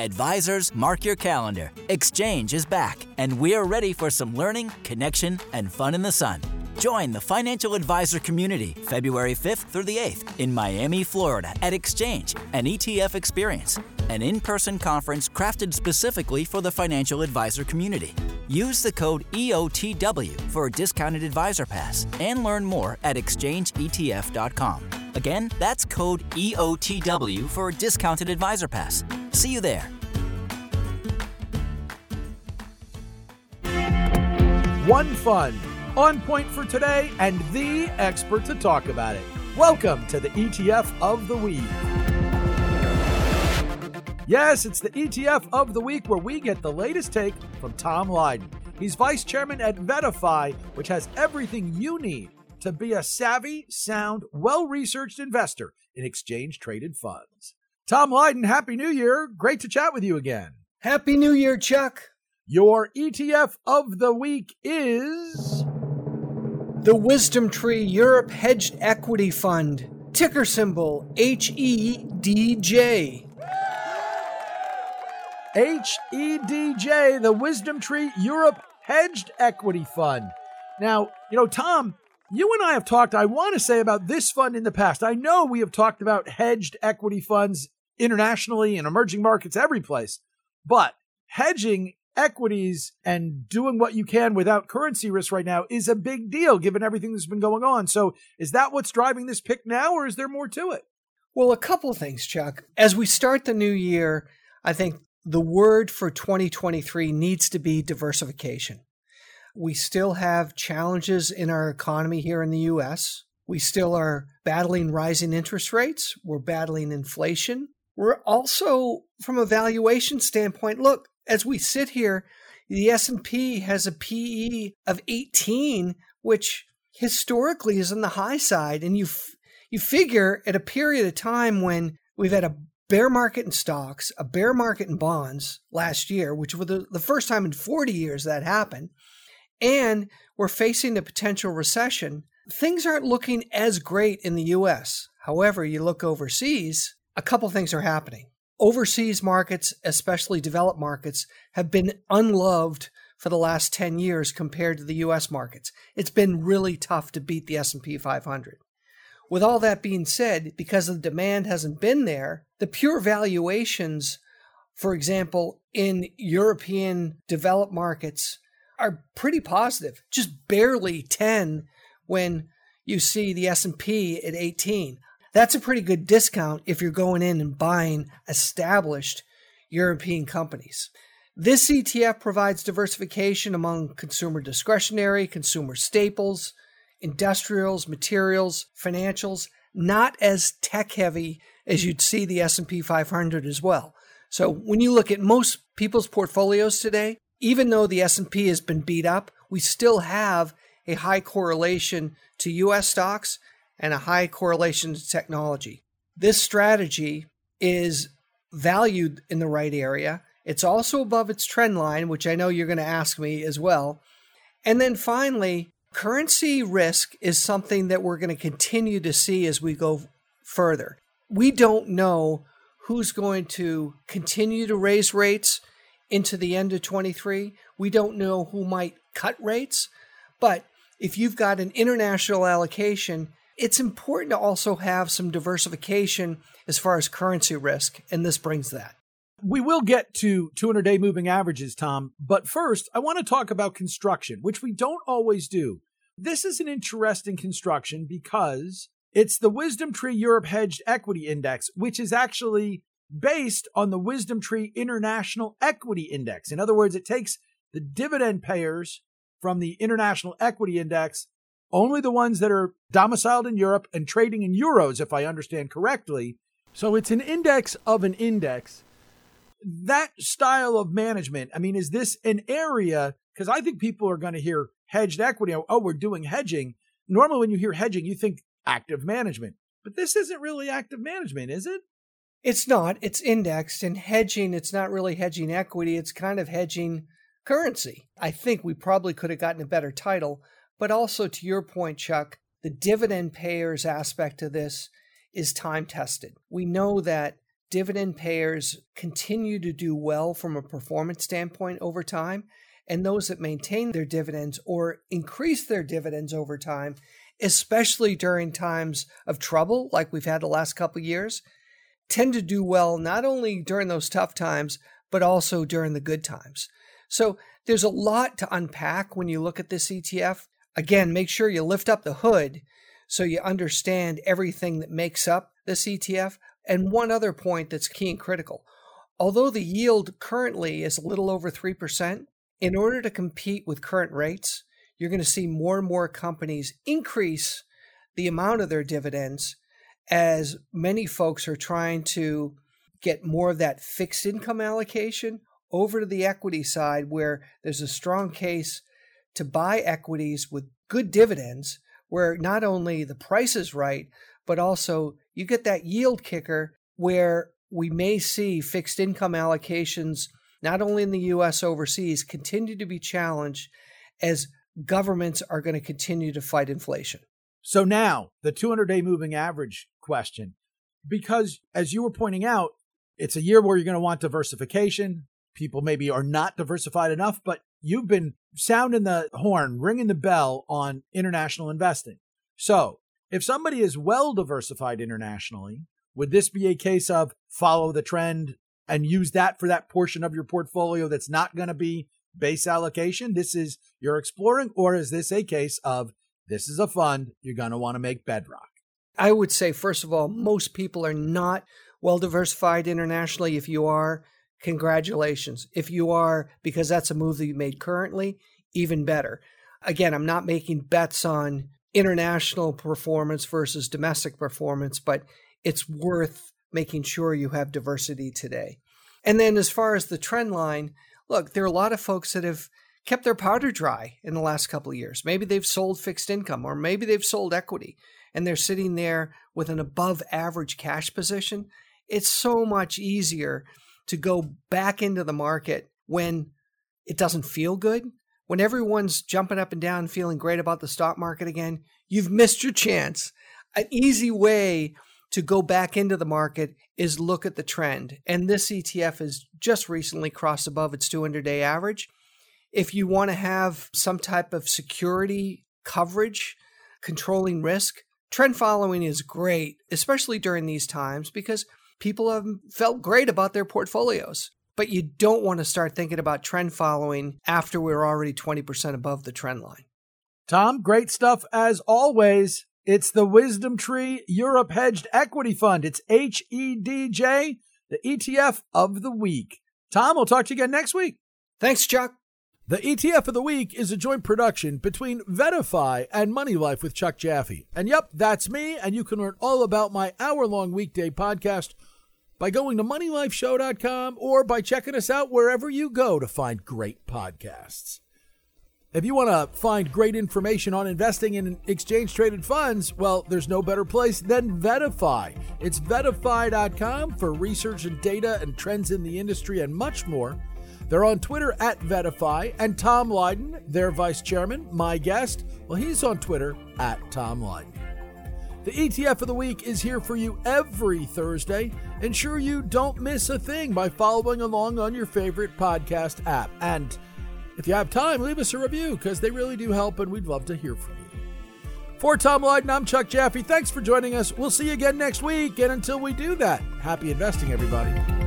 Advisors, mark your calendar. Exchange is back, and we are ready for some learning, connection, and fun in the sun. Join the financial advisor community February 5th through the 8th in Miami, Florida at Exchange, an ETF experience, an in-person conference crafted specifically for the financial advisor community. Use the code EOTW for a discounted advisor pass and learn more at exchangeetf.com. Again, that's code EOTW for a discounted advisor pass. See you there. One fund, on point for today, and the expert to talk about it. Welcome to the ETF of the Week. Yes, it's the ETF of the Week where we get the latest take from Tom Lydon. He's vice chairman at VettaFi, which has everything you need to be a savvy, sound, well-researched investor in exchange-traded funds. Tom Lydon, Happy New Year. Great to chat with you again. Happy New Year, Chuck. Your ETF of the week is the WisdomTree Europe Hedged Equity Fund, ticker symbol HEDJ. HEDJ, the WisdomTree Europe Hedged Equity Fund. Now, Tom, you and I have talked, I want to say, about this fund in the past. I know we have talked about hedged equity funds internationally and emerging markets every place, but hedging equities and doing what you can without currency risk right now is a big deal given everything that's been going on. So is that what's driving this pick now, or is there more to it? Well, a couple of things, Chuck. As we start the new year, I think the word for 2023 needs to be diversification. We still have challenges in our economy here in the U.S. We still are battling rising interest rates. We're battling inflation. We're also, from a valuation standpoint, look, as we sit here, the S&P has a PE of 18, which historically is on the high side. And you figure at a period of time when we've had a bear market in stocks, a bear market in bonds last year, which was the first time in 40 years that happened, and we're facing a potential recession, things aren't looking as great in the U.S. However, you look overseas, a couple things are happening. Overseas markets, especially developed markets, have been unloved for the last 10 years compared to the U.S. markets. It's been really tough to beat the S&P 500. With all that being said, because the demand hasn't been there, the pure valuations, for example, in European developed markets are pretty positive, just barely 10 when you see the S&P at 18. That's a pretty good discount if you're going in and buying established European companies. This ETF provides diversification among consumer discretionary, consumer staples, industrials, materials, financials, not as tech-heavy as you'd see the S&P 500 as well. So when you look at most people's portfolios today, even though the S&P has been beat up, we still have a high correlation to U.S. stocks and a high correlation to technology. This strategy is valued in the right area. It's also above its trend line, which I know you're going to ask me as well. And then finally, currency risk is something that we're going to continue to see as we go further. We don't know who's going to continue to raise rates into the end of 23. We don't know who might cut rates. But if you've got an international allocation, it's important to also have some diversification as far as currency risk, and this brings that. We will get to 200-day moving averages, Tom, but first, I want to talk about construction, which we don't always do. This is an interesting construction because it's the WisdomTree Europe Hedged Equity Index, which is actually based on the WisdomTree International Equity Index. In other words, it takes the dividend payers from the International Equity Index, only the ones that are domiciled in Europe and trading in euros, if I understand correctly. So it's an index of an index. That style of management, I mean, is this an area, because I think people are going to hear hedged equity, oh, we're doing hedging. Normally when you hear hedging, you think active management, but this isn't really active management, is it? It's not. It's indexed, and hedging, it's not really hedging equity. It's kind of hedging currency. I think we probably could have gotten a better title, but also to your point, Chuck, the dividend payers aspect of this is time tested. We know that dividend payers continue to do well from a performance standpoint over time, and those that maintain their dividends or increase their dividends over time, especially during times of trouble like we've had the last couple of years, tend to do well not only during those tough times, but also during the good times. So there's a lot to unpack when you look at this ETF. Again, make sure you lift up the hood so you understand everything that makes up this ETF. And one other point that's key and critical. Although the yield currently is a little over 3%, in order to compete with current rates, you're going to see more and more companies increase the amount of their dividends as many folks are trying to get more of that fixed income allocation over to the equity side, where there's a strong case to buy equities with good dividends, where not only the price is right, but also you get that yield kicker where we may see fixed income allocations, not only in the U.S., overseas, continue to be challenged as governments are going to continue to fight inflation. So now the 200-day moving average question, because as you were pointing out, it's a year where you're going to want diversification. People maybe are not diversified enough, but you've been sounding the horn, ringing the bell on international investing. So if somebody is well diversified internationally, would this be a case of follow the trend and use that for that portion of your portfolio that's not going to be base allocation? This is you're exploring, or is this a case of this is a fund you're going to want to make bedrock? I would say, first of all, most people are not well diversified internationally. If you are, congratulations. If you are, because that's a move that you made currently, even better. Again, I'm not making bets on international performance versus domestic performance, but it's worth making sure you have diversity today. And then as far as the trend line, look, there are a lot of folks that have kept their powder dry in the last couple of years. Maybe they've sold fixed income, or maybe they've sold equity, and they're sitting there with an above average cash position. It's so much easier to go back into the market when it doesn't feel good. When everyone's jumping up and down, feeling great about the stock market again, you've missed your chance. An easy way to go back into the market is look at the trend. And this ETF has just recently crossed above its 200-day average. If you want to have some type of security coverage, controlling risk, trend following is great, especially during these times, because people have felt great about their portfolios. But you don't want to start thinking about trend following after we're already 20% above the trend line. Tom, great stuff as always. It's the WisdomTree Europe Hedged Equity Fund. It's HEDJ, the ETF of the week. Tom, we'll talk to you again next week. Thanks, Chuck. The ETF of the week is a joint production between VettaFi and Money Life with Chuck Jaffe. And yep, that's me. And you can learn all about my hour-long weekday podcast by going to moneylifeshow.com or by checking us out wherever you go to find great podcasts. If you want to find great information on investing in exchange-traded funds, well, there's no better place than VettaFi. It's vettafi.com for research and data and trends in the industry and much more. They're on Twitter at VettaFi, and Tom Lydon, their vice chairman, my guest, well, he's on Twitter at Tom Lydon. The ETF of the week is here for you every Thursday. Ensure you don't miss a thing by following along on your favorite podcast app. And if you have time, leave us a review, because they really do help, and we'd love to hear from you. For Tom Lydon, I'm Chuck Jaffe. Thanks for joining us. We'll see you again next week. And until we do that, happy investing, everybody.